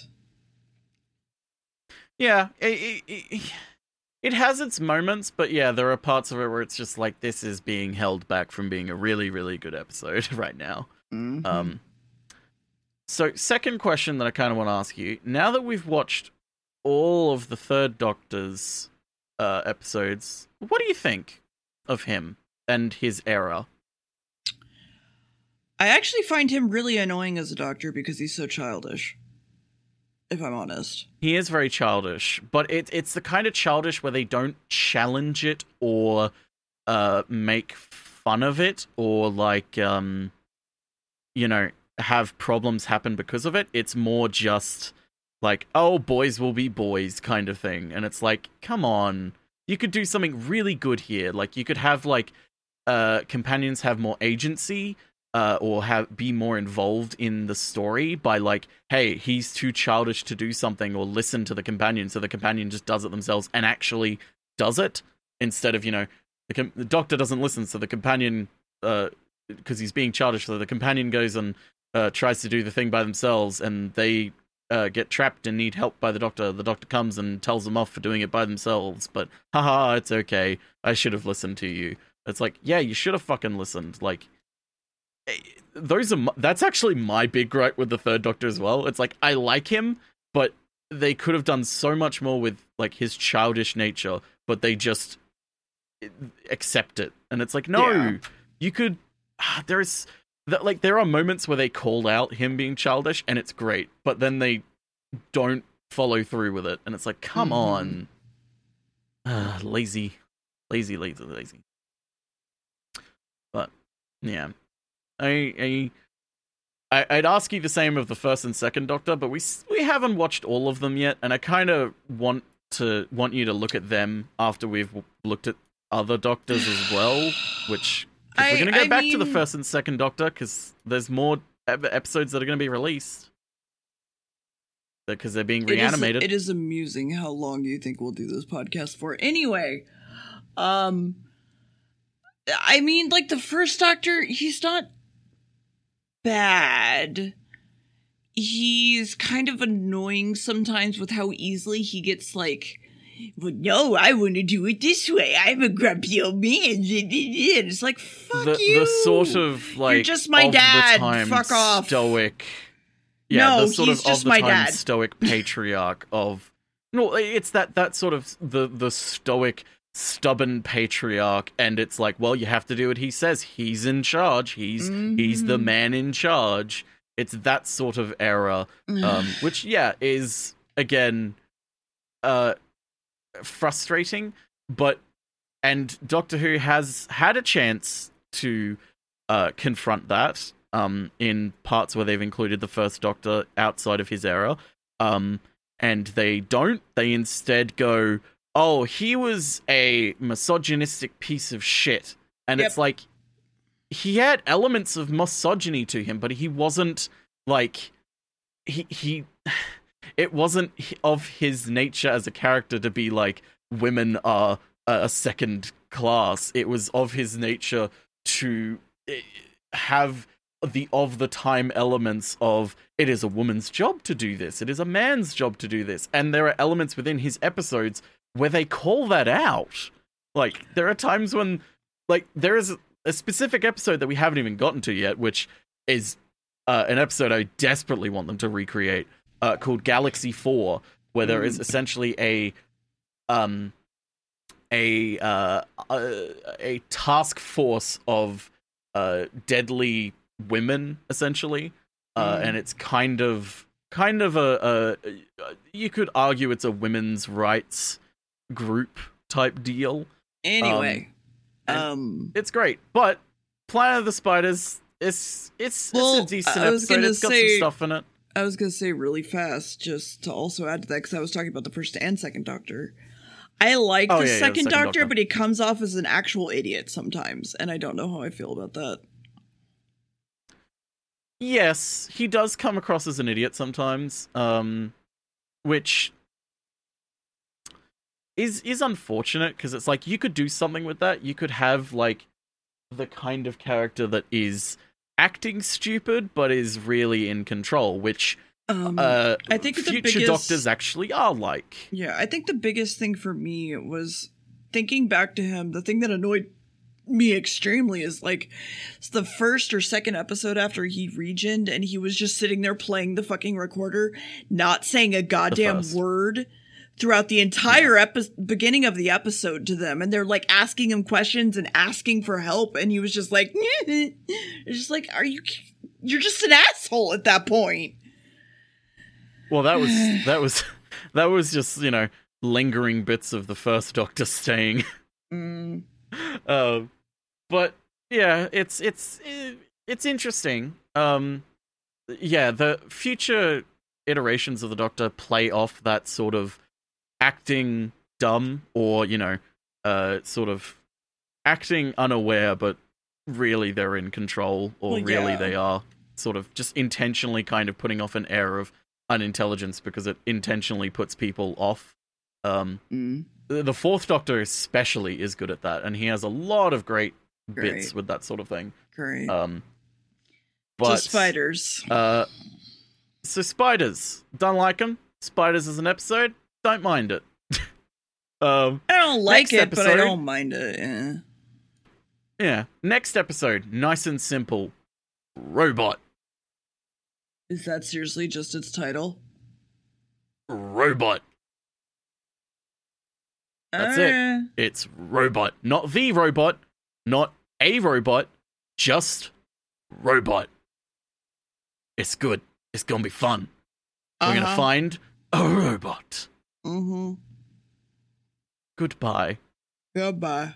Yeah, it has its moments, but yeah, there are parts of it where it's just like, this is being held back from being a really, really good episode right now. Mm-hmm. So, second question that I kind of want to ask you, now that we've watched all of the Third Doctor's episodes, what do you think of him and his era? I actually find him really annoying as a doctor because he's so childish, if I'm honest. He is very childish, but it's the kind of childish where they don't challenge it or make fun of it or, like, have problems happen because of it. It's more just like, oh, boys will be boys kind of thing. And it's like, come on, you could do something really good here. Like, you could have, like, companions have more agency. Or be more involved in the story by like, hey, he's too childish to do something, or listen to the companion, so the companion just does it themselves and actually does it instead of the doctor doesn't listen, so the companion because he's being childish, so the companion goes and tries to do the thing by themselves, and they get trapped and need help by the doctor. The doctor comes and tells them off for doing it by themselves, but haha, it's okay. I should have listened to you. It's like, yeah, you should have fucking listened. Like. That's actually my big gripe with the Third Doctor as well. It's like, I like him, but they could have done so much more with like his childish nature, but they just accept it. And it's like, no, you could. There are moments where they call out him being childish, and it's great. But then they don't follow through with it. And it's like, come on. Lazy. But yeah, I'd ask you the same of the first and second Doctor, but we haven't watched all of them yet, and I kind of want you to look at them after we've looked at other Doctors as well, which we're going to go back to the first and second Doctor because there's more episodes that are going to be released because they're being reanimated. It is amusing how long you think we'll do this podcast for. Anyway, I mean, like, the first Doctor, he's not bad. He's kind of annoying sometimes with how easily he gets like, well, no, I want to do it this way. I'm a grumpy old man. And it's like, fuck you. The sort of, like, you're just my dad. Fuck off. Stoic. Yeah, no, the sort he's of just of the my time dad. Stoic patriarch of... No, it's that sort of the stoic... stubborn patriarch, and it's like, well, you have to do what he says. He's in charge. He's the man in charge. It's that sort of era, which is again frustrating. And Doctor Who has had a chance to confront that in parts where they've included the first Doctor outside of his era, and they don't. They instead go, oh, he was a misogynistic piece of shit. And it's like, he had elements of misogyny to him, but he wasn't, like, it wasn't of his nature as a character to be like, women are a second class. It was of his nature to have the of the time elements of, it is a woman's job to do this. It is a man's job to do this. And there are elements within his episodes where they call that out. Like, there are times when, like, there is a specific episode that we haven't even gotten to yet, which is an episode I desperately want them to recreate, called Galaxy 4, where there is essentially a task force of deadly women, essentially, and it's kind of a you could argue it's a women's rights group type deal. Anyway, it's great, but Planet of the Spiders, it's a decent episode. It's got some stuff in it. I was gonna say really fast, just to also add to that, because I was talking about the first and second Doctor. I like the second Doctor, but he comes off as an actual idiot sometimes, and I don't know how I feel about that. Yes, he does come across as an idiot sometimes, which is unfortunate, because it's like, you could do something with that. You could have, like, the kind of character that is acting stupid but is really in control, which I think future Doctors actually are like. Yeah, I think the biggest thing for me was thinking back to him. The thing that annoyed me extremely is, like, it's the first or second episode after he regened, and he was just sitting there playing the fucking recorder, not saying a goddamn word throughout the entire beginning of the episode to them, and they're like asking him questions and asking for help, and he was just like, it's just like, you're just an asshole at that point. Well, that was just, you know, lingering bits of the first Doctor staying. But yeah, it's interesting. The future iterations of the Doctor play off that sort of acting dumb, or, you know, sort of acting unaware, but really they're in control, or they are sort of just intentionally kind of putting off an air of unintelligence because it intentionally puts people off. The fourth Doctor especially is good at that, and he has a lot of great bits with that sort of thing. Great. But so spiders. So spiders. Don't like them. Spiders as an episode. Don't mind it. I don't like it, but I don't mind it. Yeah. Next episode. Nice and simple. Robot. Is that seriously just its title? Robot. That's it. It's Robot. Not the robot, not a robot, just Robot. It's good. It's gonna be fun. We're going to find a robot. Mm-hmm. Goodbye.